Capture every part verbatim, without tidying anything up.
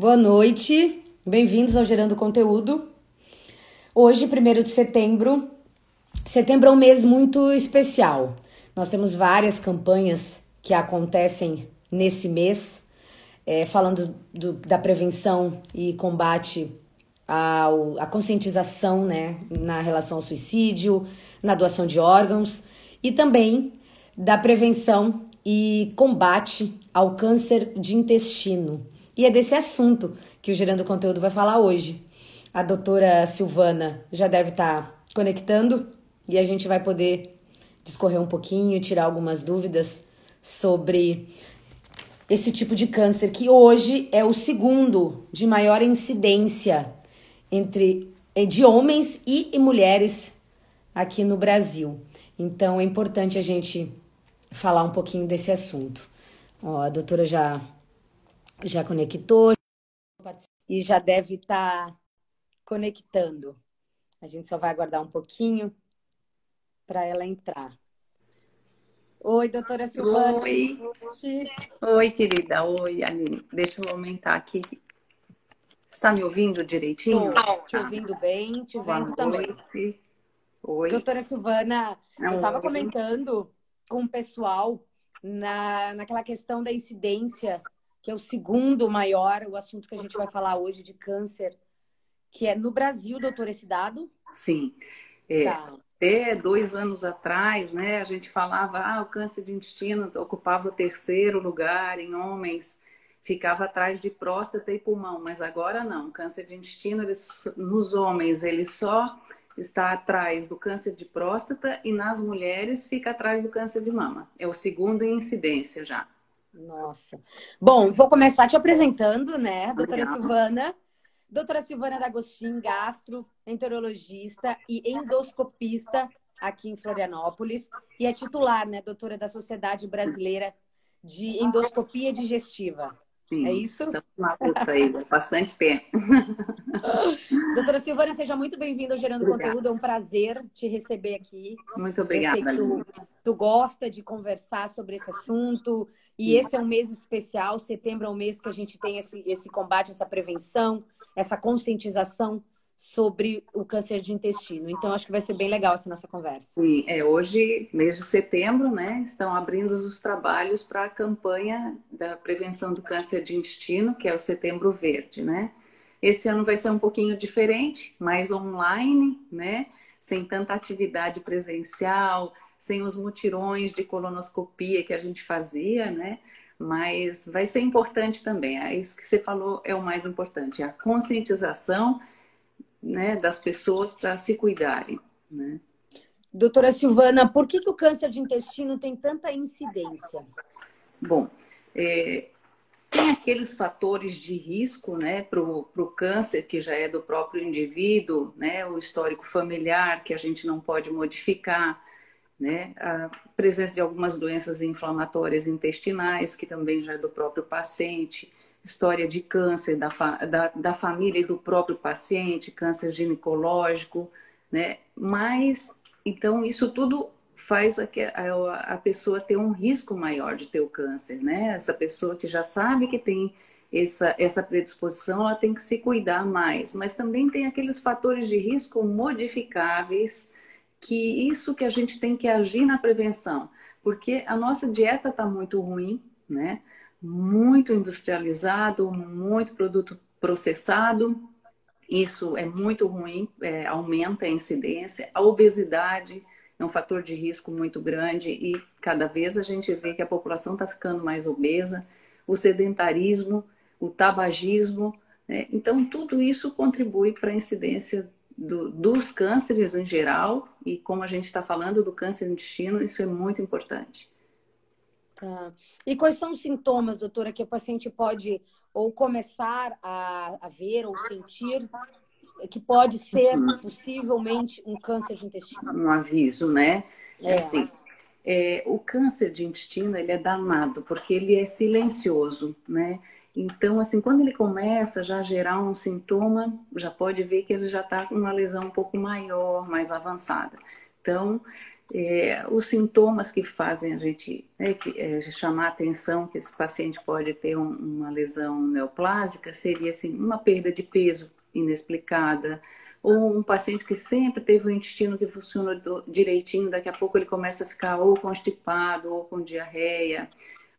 Boa noite, bem-vindos ao Gerando Conteúdo. Hoje, primeiro de setembro, setembro é um mês muito especial. Nós temos várias campanhas que acontecem nesse mês, é, falando do, da prevenção e combate à conscientização, né, na relação ao suicídio, na doação de órgãos e também da prevenção e combate ao câncer de intestino. E é desse assunto que o Gerando Conteúdo vai falar hoje. A doutora Silvana já deve estar conectando e a gente vai poder discorrer um pouquinho, tirar algumas dúvidas sobre esse tipo de câncer, que hoje é o segundo de maior incidência entre, de homens e mulheres aqui no Brasil. Então é importante a gente falar um pouquinho desse assunto. Ó, a doutora já, já conectou e já deve estar conectando. A gente só vai aguardar um pouquinho para ela entrar. Oi, doutora Silvana. Oi. Oi, querida. Oi, Aline. Deixa eu aumentar aqui. Você está me ouvindo direitinho? Estou te ouvindo bem, te ouvindo também. Oi. Doutora Silvana, eu estava comentando com o pessoal na, naquela questão da incidência, que é o segundo maior, o assunto que a gente vai falar hoje de câncer, que é no Brasil, doutora, esse dado? Sim. É. Tá. Até dois anos atrás, né, a gente falava, ah, o câncer de intestino ocupava o terceiro lugar em homens, ficava atrás de próstata e pulmão, mas agora não. O câncer de intestino, ele, nos homens, ele só está atrás do câncer de próstata e nas mulheres fica atrás do câncer de mama. É o segundo em incidência já. Nossa. Bom, vou começar te apresentando, né, doutora Obrigada. Silvana. Doutora Silvana D'Agostinho, gastro, enterologista e endoscopista aqui em Florianópolis. E é titular, né, doutora, da Sociedade Brasileira de Endoscopia Digestiva. Sim, é isso? Estamos na luta aí, há bastante tempo. Doutora Silvana, seja muito bem-vinda ao Gerando obrigada. Conteúdo. É um prazer te receber aqui. Muito obrigada. Eu sei que tu, tu gosta de conversar sobre esse assunto. E esse é um mês especial. Setembro é um mês que a gente tem esse, esse combate, essa prevenção, essa conscientização sobre o câncer de intestino. Então, acho que vai ser bem legal essa nossa conversa. Sim, é hoje, mês de setembro, né? Estão abrindo os trabalhos para a campanha da prevenção do câncer de intestino, que é o Setembro Verde, né? Esse ano vai ser um pouquinho diferente, mais online, né? Sem tanta atividade presencial, sem os mutirões de colonoscopia que a gente fazia, né? Mas vai ser importante também. É isso que você falou, é o mais importante, a conscientização, né, das pessoas para se cuidarem, né? Doutora Silvana, por que que o câncer de intestino tem tanta incidência? Bom, é, tem aqueles fatores de risco, né, para o câncer, que já é do próprio indivíduo, né, o histórico familiar, que a gente não pode modificar, né, a presença de algumas doenças inflamatórias intestinais, que também já é do próprio paciente, história de câncer da, fa- da, da família e do próprio paciente, câncer ginecológico, né? Mas, então, isso tudo faz a, que a, a pessoa ter um risco maior de ter o câncer, né? Essa pessoa que já sabe que tem essa, essa predisposição, ela tem que se cuidar mais. Mas também tem aqueles fatores de risco modificáveis, que isso que a gente tem que agir na prevenção. Porque a nossa dieta está muito ruim, né? Muito industrializado, muito produto processado, isso é muito ruim, é, aumenta a incidência. A obesidade é um fator de risco muito grande e cada vez a gente vê que a população está ficando mais obesa, o sedentarismo, o tabagismo, né? Então tudo isso contribui para a incidência do, dos cânceres em geral e, como a gente está falando do câncer de intestino, isso é muito importante. Tá. E quais são os sintomas, doutora, que o paciente pode ou começar a, a ver ou sentir que pode ser possivelmente um câncer de intestino? Um aviso, né? É. Assim, é, o câncer de intestino, ele é danado, porque ele é silencioso, né? Então, assim, quando ele começa já a gerar um sintoma, já pode ver que ele já está com uma lesão um pouco maior, mais avançada. Então, é, os sintomas que fazem a gente, né, que, é, chamar a atenção que esse paciente pode ter um, uma lesão neoplásica seria assim, uma perda de peso inexplicada, ou um paciente que sempre teve um intestino que funciona do, direitinho, daqui a pouco ele começa a ficar ou constipado, ou com diarreia,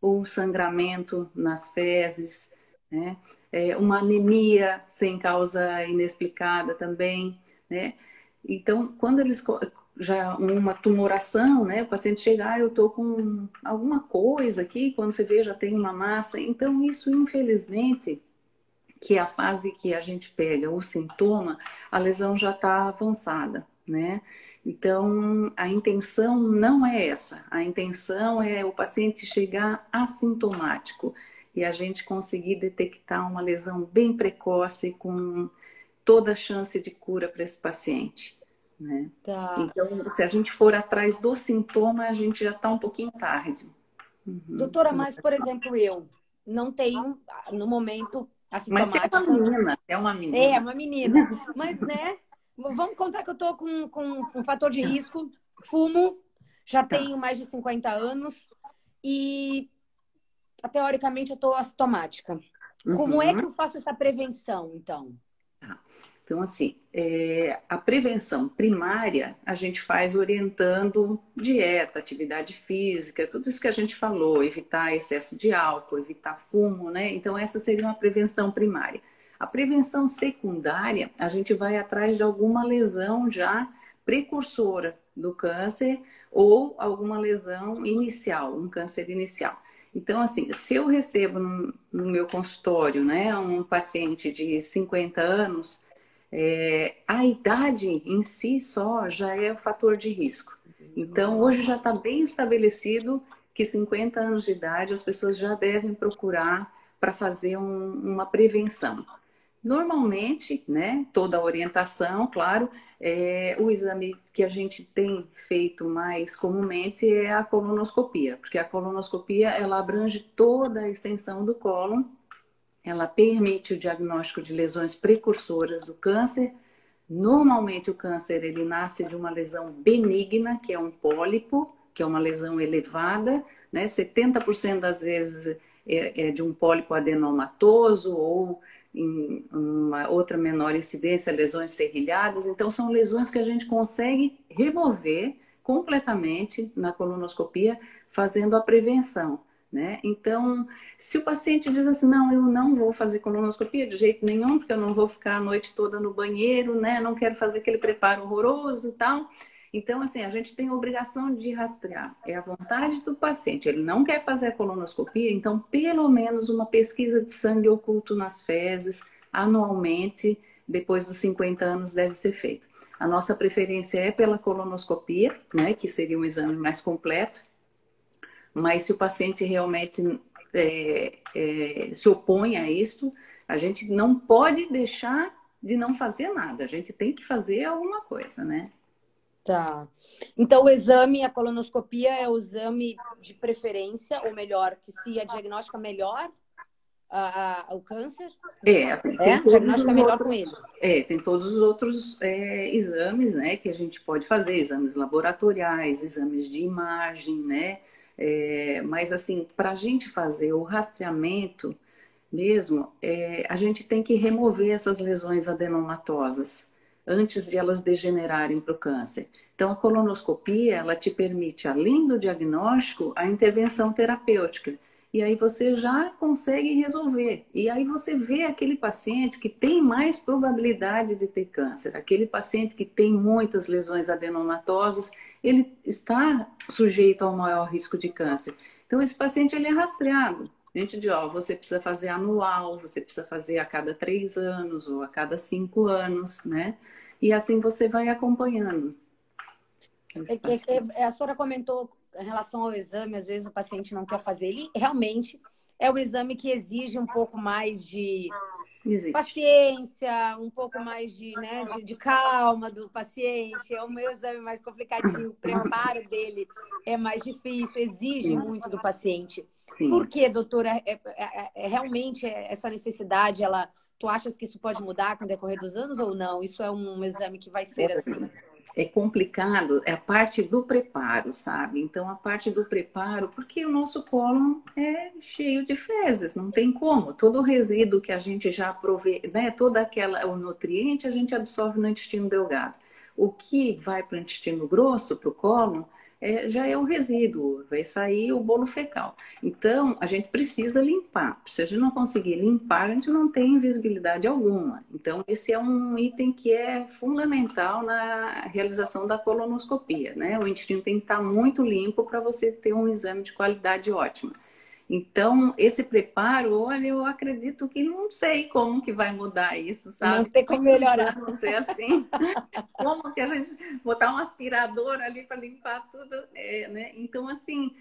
ou sangramento nas fezes, né? É, uma anemia sem causa inexplicada também, né? Então, quando eles... já uma tumoração, né? O paciente chega, ah, eu tô com alguma coisa aqui, quando você vê já tem uma massa. Então, isso, infelizmente... que é a fase que a gente pega o sintoma, a lesão já está avançada, né? Então, a intenção não é essa. A intenção é o paciente chegar assintomático e a gente conseguir detectar uma lesão bem precoce com toda a chance de cura para esse paciente, né? Tá. Então, se a gente for atrás do sintoma, a gente já está um pouquinho tarde. Uhum. Doutora, mas, por exemplo, eu não tenho, no momento... Mas é uma menina, é uma menina. É, uma menina. Mas, né, vamos contar que eu tô com, com um fator de risco, fumo, já tenho mais de cinquenta anos e, teoricamente, eu tô assintomática. Como uhum. é que eu faço essa prevenção, então? Então, assim, é, a prevenção primária a gente faz orientando dieta, atividade física, tudo isso que a gente falou, evitar excesso de álcool, evitar fumo, né? Então, essa seria uma prevenção primária. A prevenção secundária, a gente vai atrás de alguma lesão já precursora do câncer ou alguma lesão inicial, um câncer inicial. Então, assim, se eu recebo no, no meu consultório, né, um paciente de cinquenta anos... É, a idade em si só já é o fator de risco. Então, hoje já está bem estabelecido que cinquenta anos de idade as pessoas já devem procurar para fazer um, uma prevenção. Normalmente, né, toda a orientação, claro, é, o exame que a gente tem feito mais comumente é a colonoscopia, porque a colonoscopia ela abrange toda a extensão do cólon. Ela permite o diagnóstico de lesões precursoras do câncer. Normalmente o câncer ele nasce de uma lesão benigna, que é um pólipo, que é uma lesão elevada, né? setenta por cento das vezes é de um pólipo adenomatoso ou em uma outra menor incidência, lesões serrilhadas. Então são lesões que a gente consegue remover completamente na colonoscopia fazendo a prevenção, né? Então, se o paciente diz assim, não, eu não vou fazer colonoscopia de jeito nenhum, porque eu não vou ficar a noite toda no banheiro, né? Não quero fazer aquele preparo horroroso e tal. Então, assim, a gente tem a obrigação de rastrear. É a vontade do paciente. Ele não quer fazer a colonoscopia, então, pelo menos uma pesquisa de sangue oculto nas fezes, anualmente, depois dos cinquenta anos, deve ser feito. A nossa preferência é pela colonoscopia, né? Que seria um exame mais completo. Mas se o paciente realmente é, é, se opõe a isso, a gente não pode deixar de não fazer nada. A gente tem que fazer alguma coisa, né? Tá. Então, o exame, a colonoscopia é o exame de preferência, ou melhor, que se a diagnóstica melhor, a, a, o câncer? É, assim, é, a diagnóstica melhor outros, com ele. É, tem todos os outros é, exames, né, que a gente pode fazer. Exames laboratoriais, exames de imagem, né? É, mas assim, para a gente fazer o rastreamento mesmo, é, a gente tem que remover essas lesões adenomatosas antes de elas degenerarem para o câncer. Então a colonoscopia, ela te permite, além do diagnóstico, a intervenção terapêutica. E aí você já consegue resolver. E aí você vê aquele paciente que tem mais probabilidade de ter câncer, aquele paciente que tem muitas lesões adenomatosas, ele está sujeito ao maior risco de câncer. Então, esse paciente ele é rastreado. A gente diz, ó, você precisa fazer anual, você precisa fazer a cada três anos ou a cada cinco anos, né? E assim você vai acompanhando. É, é, a senhora comentou em relação ao exame, às vezes o paciente não quer fazer. Ele realmente é um exame que exige um pouco mais de... Existe. Paciência, um pouco mais de, né, de, de calma do paciente. É o meu exame mais complicadinho, o preparo dele é mais difícil, exige Sim. muito do paciente. Sim. Por que, doutora? É, é, é, realmente é, essa necessidade, ela, tu achas que isso pode mudar com o decorrer dos anos ou não? Isso é um exame que vai ser assim? é complicado é a parte do preparo, sabe? Então, a parte do preparo, porque o nosso cólon é cheio de fezes, não tem como. Todo o resíduo que a gente já aproveita, né? Todo aquela, o nutriente a gente absorve no intestino delgado. O que vai para o intestino grosso, para o cólon, É, já é o resíduo, vai sair o bolo fecal. Então, a gente precisa limpar. Se a gente não conseguir limpar, a gente não tem visibilidade alguma. Então, esse é um item que é fundamental na realização da colonoscopia, né? O intestino tem que estar muito limpo para você ter um exame de qualidade ótima. Então, esse preparo, olha, eu acredito que não sei como que vai mudar isso, sabe? Não tem como melhorar. Não sei assim. Como que a gente... Botar um aspirador ali para limpar tudo, é, né? Então, assim,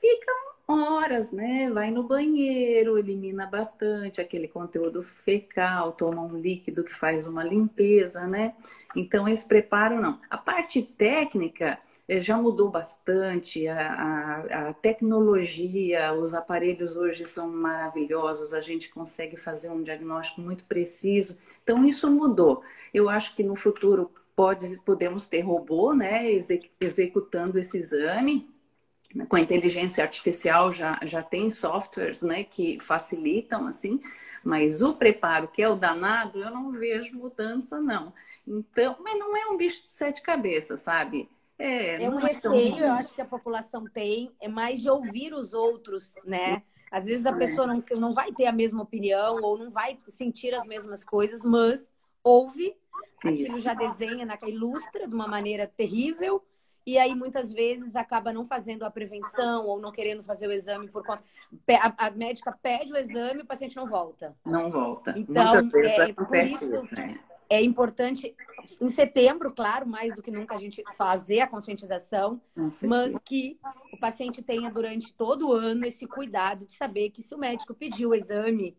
fica horas, né? Vai no banheiro, elimina bastante aquele conteúdo fecal, toma um líquido que faz uma limpeza, né? Então, esse preparo, não. A parte técnica... Já mudou bastante, a, a, a tecnologia, os aparelhos hoje são maravilhosos, a gente consegue fazer um diagnóstico muito preciso. Então, isso mudou. Eu acho que no futuro pode, podemos ter robô, né, executando esse exame. Com a inteligência artificial já, já tem softwares, né, que facilitam, assim. Mas o preparo, que é o danado, eu não vejo mudança, não. Então, mas não é um bicho de sete cabeças, sabe? É, é um receio, eu acho que a população tem, é mais de ouvir os outros, né? Às vezes a pessoa não, não vai ter a mesma opinião ou não vai sentir as mesmas coisas, mas ouve, aquilo já desenha, ilustra de uma maneira terrível e aí muitas vezes acaba não fazendo a prevenção ou não querendo fazer o exame por conta... A, a médica pede o exame e o paciente não volta. Não volta. Então, muitas vezes é, acontece isso, isso, né? É importante, em setembro, claro, mais do que nunca a gente fazer a conscientização, mas que o paciente tenha durante todo o ano esse cuidado de saber que se o médico pediu o exame,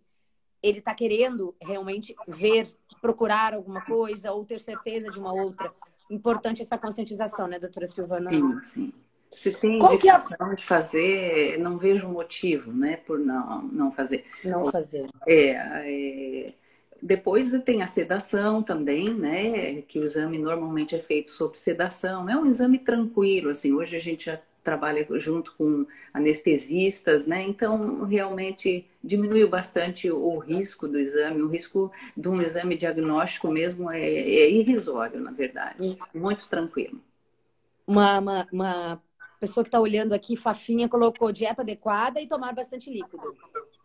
ele está querendo realmente ver, procurar alguma coisa ou ter certeza de uma outra. Importante essa conscientização, né, doutora Silvana? Sim, sim. Se tem indicação é? de fazer, não vejo motivo, né, por não, não fazer. Não fazer. É... é... Depois tem a sedação também, né? Que o exame normalmente é feito sob sedação. É um exame tranquilo, assim. Hoje a gente já trabalha junto com anestesistas, né? Então, realmente diminuiu bastante o risco do exame. O risco de um exame diagnóstico mesmo é, é irrisório, na verdade. Muito tranquilo. Uma, uma, uma pessoa que está olhando aqui, Fafinha, colocou dieta adequada e tomar bastante líquido.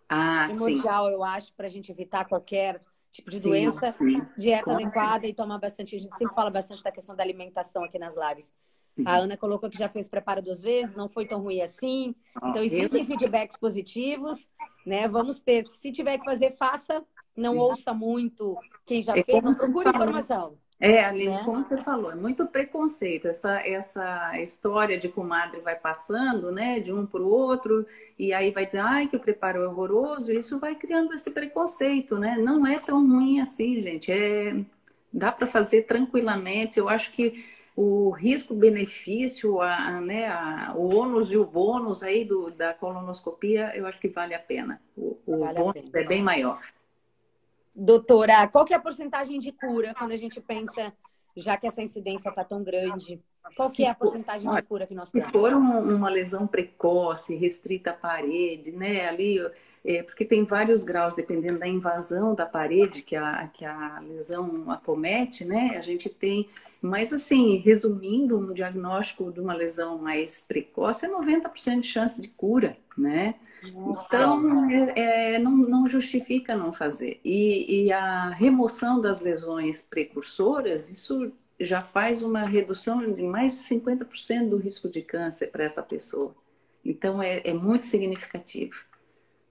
Ah, sim. Primordial, eu acho, para a gente evitar qualquer... tipo de sim, doença, sim. dieta Como adequada assim? E tomar bastante, a gente sempre fala bastante da questão da alimentação aqui nas lives. Sim. A Ana colocou que já fez preparo duas vezes, não foi tão ruim assim. Oh, então existem eu... feedbacks positivos, né? Vamos ter, se tiver que fazer, faça, não sim. ouça muito quem já é fez, não procure informação. É, Aline, né? Como você falou, é muito preconceito. Essa, essa história de comadre vai passando, né, de um para o outro, e aí vai dizer, ai, que o preparo é horroroso, isso vai criando esse preconceito, né? Não é tão ruim assim, gente. É, dá para fazer tranquilamente. Eu acho que o risco-benefício, a, a, né, a, o ônus e o bônus aí do, da colonoscopia, eu acho que vale a pena. O, o vale bônus a pena. É bem maior. Doutora, qual que é a porcentagem de cura quando a gente pensa, já que essa incidência está tão grande, qual que é a porcentagem de cura que nós temos? Se for uma lesão precoce, restrita à parede, né, ali, é, porque tem vários graus, dependendo da invasão da parede que a, que a lesão acomete, né, a gente tem, mas assim, resumindo, um diagnóstico de uma lesão mais precoce é noventa por cento de chance de cura, né? Nossa. Então, é, é, não, não justifica não fazer. E, e a remoção das lesões precursoras, isso já faz uma redução de mais de cinquenta por cento do risco de câncer para essa pessoa. Então, é, é muito significativo.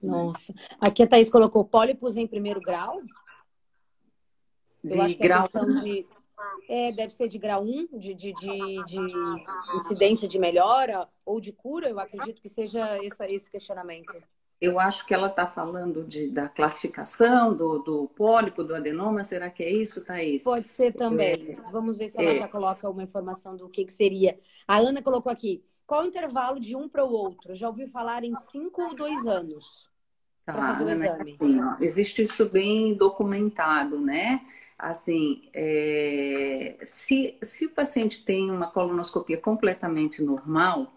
Nossa. Aqui a Thaís colocou pólipos em primeiro grau. Eu de acho que grau... de, é, deve ser de grau um, de, de, de, de incidência de melhora ou de cura, eu acredito que seja esse, esse questionamento. Eu acho que ela está falando de, da classificação, do, do pólipo, do adenoma, será que é isso, Thaís? Pode ser também. É. Vamos ver se ela é. já coloca uma informação do que, que seria. A Ana colocou aqui, qual o intervalo de um para o outro? Já ouvi falar em cinco ou dois anos para fazer o exame. Né? Assim, ó, existe isso bem documentado, né? assim, é, se, se o paciente tem uma colonoscopia completamente normal,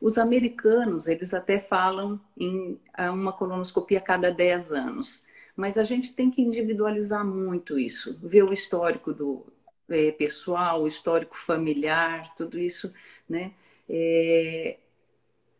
os americanos, eles até falam em uma colonoscopia a cada dez anos. Mas a gente tem que individualizar muito isso, ver o histórico do é, pessoal, o histórico familiar, tudo isso, né? É,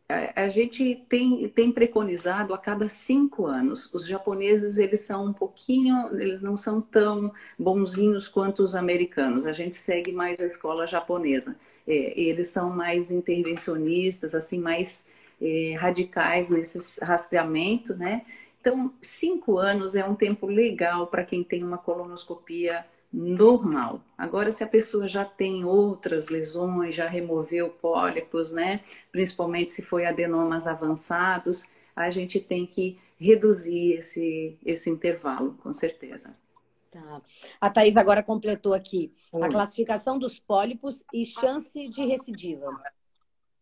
a, a gente tem, tem preconizado a cada cinco anos. Os japoneses, eles são um pouquinho, eles não são tão bonzinhos quanto os americanos. A gente segue mais a escola japonesa. É, eles são mais intervencionistas, assim, mais é, radicais nesse rastreamento, né? Então, cinco anos é um tempo legal para quem tem uma colonoscopia normal. Agora, se a pessoa já tem outras lesões, já removeu pólipos, né? Principalmente se foi adenomas avançados, a gente tem que reduzir esse, esse intervalo, com certeza. Tá. A Thaís agora completou aqui a classificação dos pólipos e chance de recidiva.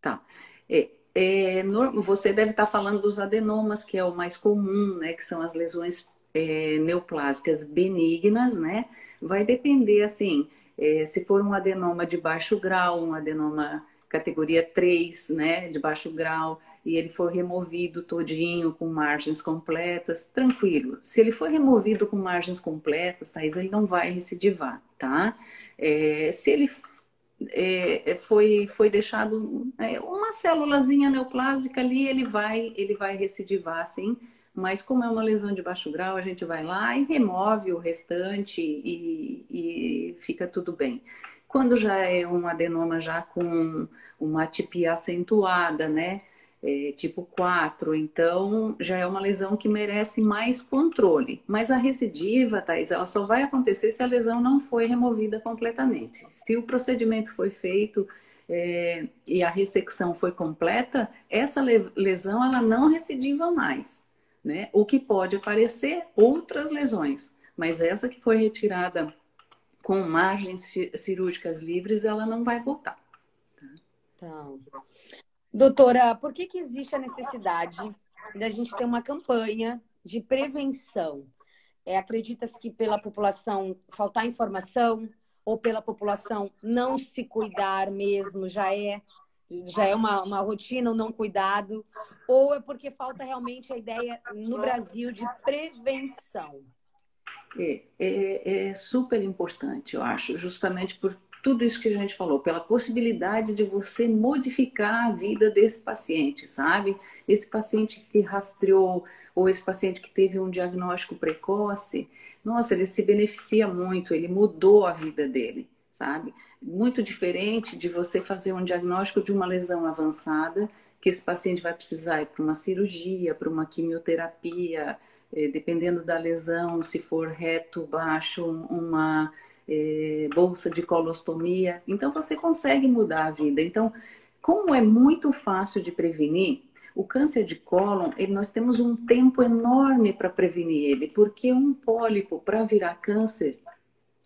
Tá. É. É, você deve estar falando dos adenomas, que é o mais comum, né? Que são as lesões é, neoplásicas benignas, né? Vai depender, assim, é, se for um adenoma de baixo grau, um adenoma categoria três, né? De baixo grau, e ele for removido todinho, com margens completas, tranquilo. Se ele for removido com margens completas, Thaís, ele não vai recidivar, tá? É, se ele É, foi, foi deixado é, uma célulazinha neoplásica ali, ele vai, ele vai recidivar, sim. Mas como é uma lesão de baixo grau, a gente vai lá e remove o restante e, e fica tudo bem. Quando já é um adenoma já com uma atipia acentuada, né? É, tipo quatro, então já é uma lesão que merece mais controle. Mas a recidiva, Thaís, ela só vai acontecer se a lesão não foi removida completamente. Se o procedimento foi feito é, e a ressecção foi completa, essa lesão ela não recidiva mais, né? O que pode aparecer outras lesões, mas essa que foi retirada com margens cirúrgicas livres, ela não vai voltar. Então... Doutora, por que que existe a necessidade da gente ter uma campanha de prevenção? É, acredita-se que pela população faltar informação ou pela população não se cuidar mesmo, já é, já é uma, uma rotina, um não cuidado? Ou é porque falta realmente a ideia no Brasil de prevenção? É, é, é super importante, eu acho, justamente por tudo isso que a gente falou, pela possibilidade de você modificar a vida desse paciente, sabe? Esse paciente que rastreou ou esse paciente que teve um diagnóstico precoce, nossa, ele se beneficia muito, ele mudou a vida dele, sabe? Muito diferente de você fazer um diagnóstico de uma lesão avançada, que esse paciente vai precisar ir para uma cirurgia, para uma quimioterapia, dependendo da lesão, se for reto, baixo, uma... É, bolsa de colostomia. Então você consegue mudar a vida. Então, como é muito fácil de prevenir, o câncer de cólon, ele, nós temos um tempo enorme para prevenir ele, porque um pólipo para virar câncer,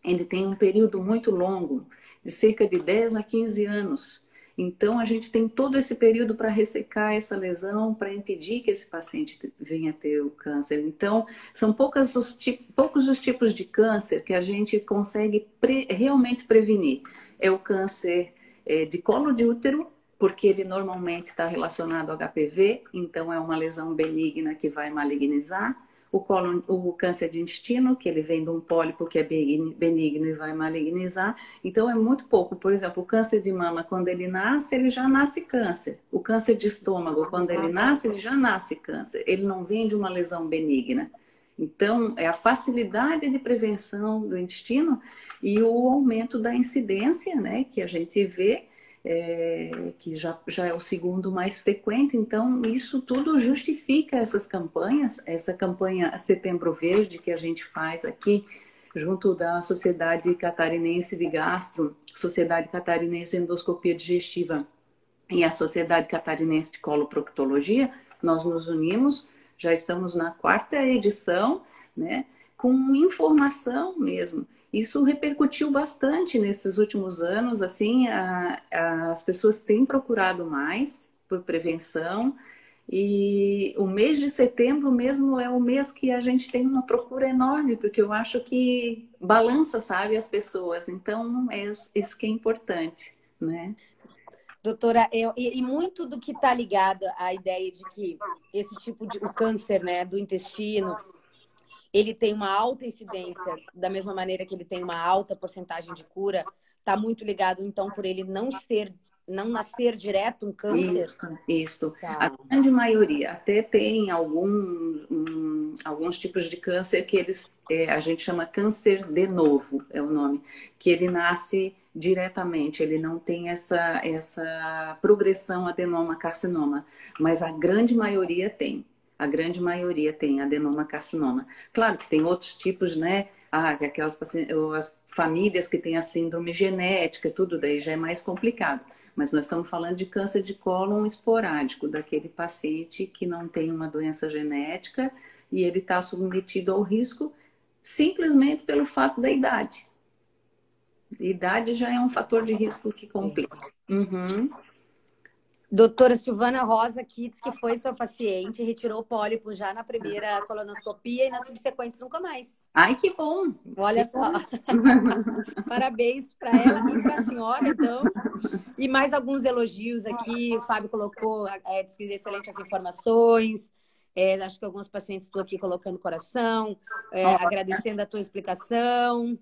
ele tem um período muito longo, de cerca de dez a quinze anos. Então a gente tem todo esse período para ressecar essa lesão, para impedir que esse paciente venha ter o câncer. Então são poucas os poucos os tipos de câncer que a gente consegue pre realmente prevenir. É o câncer é, de colo de útero, porque ele normalmente está relacionado ao H P V, então é uma lesão benigna que vai malignizar. O, colo, o câncer de intestino, que ele vem de um pólipo que é benigno e vai malignizar. Então, é muito pouco. Por exemplo, o câncer de mama, quando ele nasce, ele já nasce câncer. O câncer de estômago, quando ele nasce, ele já nasce câncer. Ele não vem de uma lesão benigna. Então, é a facilidade de prevenção do intestino e o aumento da incidência, né, que a gente vê, É, que já, já é o segundo mais frequente. Então isso tudo justifica essas campanhas, essa campanha Setembro Verde que a gente faz aqui junto da Sociedade Catarinense de Gastro, Sociedade Catarinense de Endoscopia Digestiva e a Sociedade Catarinense de Coloproctologia. Nós nos unimos, já estamos na quarta edição, né, com informação mesmo. Isso repercutiu bastante nesses últimos anos, assim, a, a, as pessoas têm procurado mais por prevenção E o mês de setembro mesmo é o mês que a gente tem uma procura enorme, porque eu acho que balança, sabe, as pessoas. Então, é isso que é importante, né? Doutora, eu, e, e muito do que está ligado à ideia de que esse tipo de o câncer, né, do intestino, ele tem uma alta incidência, da mesma maneira que ele tem uma alta porcentagem de cura, está muito ligado, então, por ele não ser... não nascer direto um câncer? Isso, isso. Tá. A grande maioria. Até tem algum, um, alguns tipos de câncer que eles, é, a gente chama câncer de novo, é o nome, que ele nasce diretamente, ele não tem essa, essa progressão adenoma carcinoma, mas a grande maioria tem. A grande maioria tem adenoma carcinoma. Claro que tem outros tipos, né? Ah, aquelas as famílias que têm a síndrome genética, tudo daí já é mais complicado. Mas nós estamos falando de câncer de cólon esporádico, daquele paciente que não tem uma doença genética e ele está submetido ao risco simplesmente pelo fato da idade. Idade já é um fator de risco que complica. Uhum. Doutora Silvana Rosa Kitts, que foi sua paciente, retirou o pólipo já na primeira colonoscopia e nas subsequentes nunca mais. Ai, que bom! Olha que só. Bom. Parabéns para ela e para a senhora, então. E mais alguns elogios aqui. O Fábio colocou, é, disse que excelentes informações. É, acho que alguns pacientes estão aqui colocando coração, é, agradecendo a tua explicação.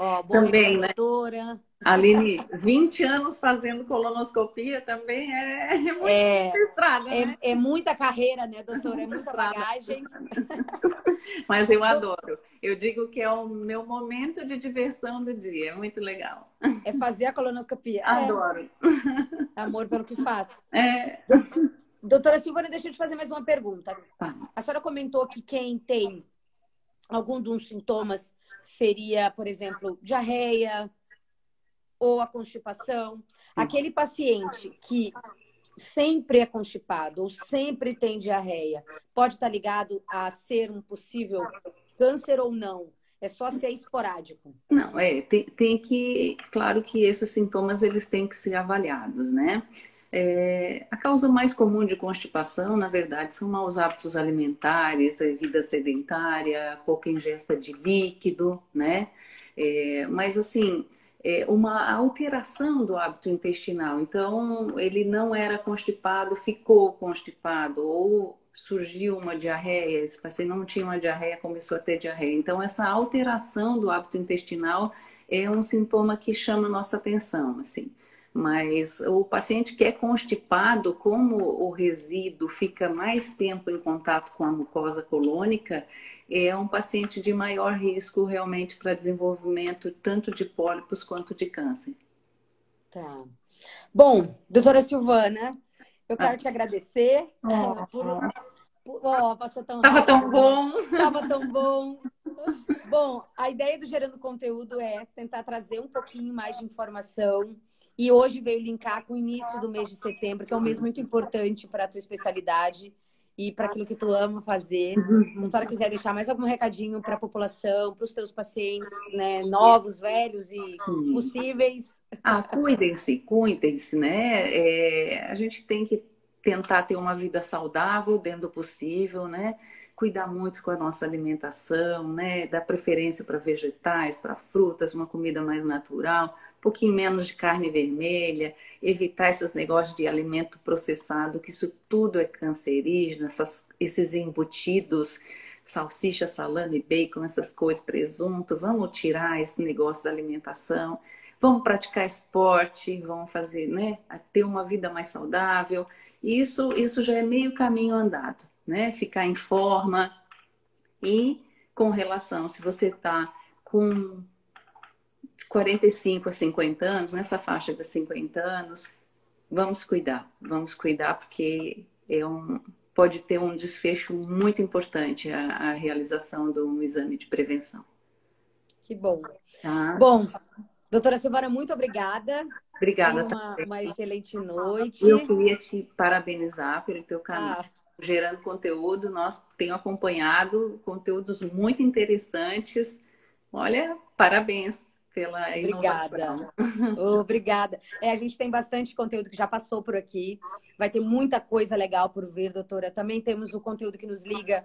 Ó, boa também, né? Doutora Aline, vinte anos fazendo colonoscopia também é, é muito é, estrada, é, né? É muita carreira, né, doutora? É muita bagagem. Mas eu adoro. Eu digo que é o meu momento de diversão do dia. É muito legal. É fazer a colonoscopia. Adoro. É. Amor pelo que faz. É. Doutora Silvana, deixa eu te fazer mais uma pergunta. A senhora comentou que quem tem algum dos sintomas seria, por exemplo, diarreia ou a constipação. Aquele paciente que sempre é constipado ou sempre tem diarreia pode estar ligado a ser um possível câncer ou não? É só ser esporádico? Não, é, tem, tem que... Claro que esses sintomas, eles têm que ser avaliados, né? É, a causa mais comum de constipação, na verdade, são maus hábitos alimentares, vida sedentária, pouca ingesta de líquido, né? É, mas, assim, é uma alteração do hábito intestinal. Então, ele não era constipado, ficou constipado, ou surgiu uma diarreia, esse paciente não tinha uma diarreia, começou a ter diarreia. Então, essa alteração do hábito intestinal é um sintoma que chama nossa atenção, assim. Mas o paciente que é constipado, como o resíduo fica mais tempo em contato com a mucosa colônica, é um paciente de maior risco realmente para desenvolvimento tanto de pólipos quanto de câncer. Tá. Bom, doutora Silvana, eu quero ah. te agradecer oh. por... Oh, passou tão Tava rápido. tão bom. Tava tão bom. Bom, a ideia do Gerando Conteúdo é tentar trazer um pouquinho mais de informação. E hoje veio linkar com o início do mês de setembro, que é um mês muito importante para a tua especialidade e para aquilo que tu ama fazer. Se a senhora quiser deixar mais algum recadinho para a população, para os teus pacientes, né, novos, velhos e Sim. possíveis. Ah, cuidem-se, cuidem-se, né? É, a gente tem que tentar ter uma vida saudável dentro do possível, né? Cuidar muito com a nossa alimentação, né? Dar preferência para vegetais, para frutas, uma comida mais natural, um pouquinho menos de carne vermelha, evitar esses negócios de alimento processado, que isso tudo é cancerígeno, essas, esses embutidos, salsicha, salame, bacon, essas coisas, presunto. Vamos tirar esse negócio da alimentação, vamos praticar esporte, vamos fazer, né? Ter uma vida mais saudável. Isso, isso já é meio caminho andado. Né? Ficar em forma. E com relação, se você está com quarenta e cinco a cinquenta anos, nessa faixa de cinquenta anos, vamos cuidar, vamos cuidar porque é um, pode ter um desfecho muito importante a, a realização de um exame de prevenção. Que bom. Tá? Bom, doutora Silvana, muito obrigada. Obrigada. Uma, uma excelente noite. Eu queria te parabenizar pelo teu canal. Ah. Gerando Conteúdo, nós temos acompanhado conteúdos muito interessantes. Olha, parabéns pela inovação. Obrigada. Obrigada. É, a gente tem bastante conteúdo que já passou por aqui. Vai ter muita coisa legal por vir, doutora. Também temos o conteúdo que nos liga.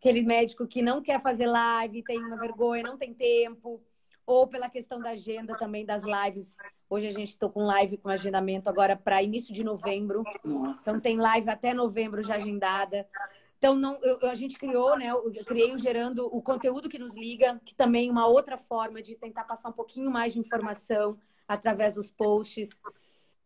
Aquele médico que não quer fazer live, tem uma vergonha, não tem tempo. Ou pela questão da agenda também das lives. Hoje a gente está com live com agendamento agora para início de novembro. Nossa. Então tem live até novembro já agendada. Então não, eu, a gente criou, né? Eu criei o Gerando, o conteúdo que nos liga, que também é uma outra forma de tentar passar um pouquinho mais de informação através dos posts.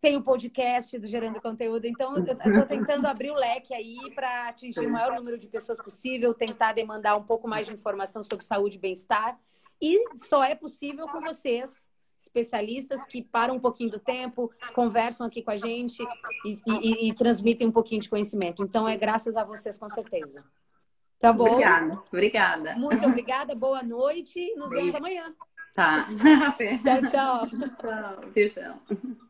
Tem o podcast do Gerando Conteúdo. Então eu estou tentando abrir o leque aí para atingir o maior número de pessoas possível, tentar demandar um pouco mais de informação sobre saúde e bem-estar. E só é possível com vocês, especialistas que param um pouquinho do tempo, conversam aqui com a gente e, e, e transmitem um pouquinho de conhecimento. Então, é graças a vocês, com certeza. Tá bom? Obrigada. Obrigada. Muito obrigada. Boa noite. Nos vemos amanhã. Tá. Tchau, tchau. Tchau. Beijão.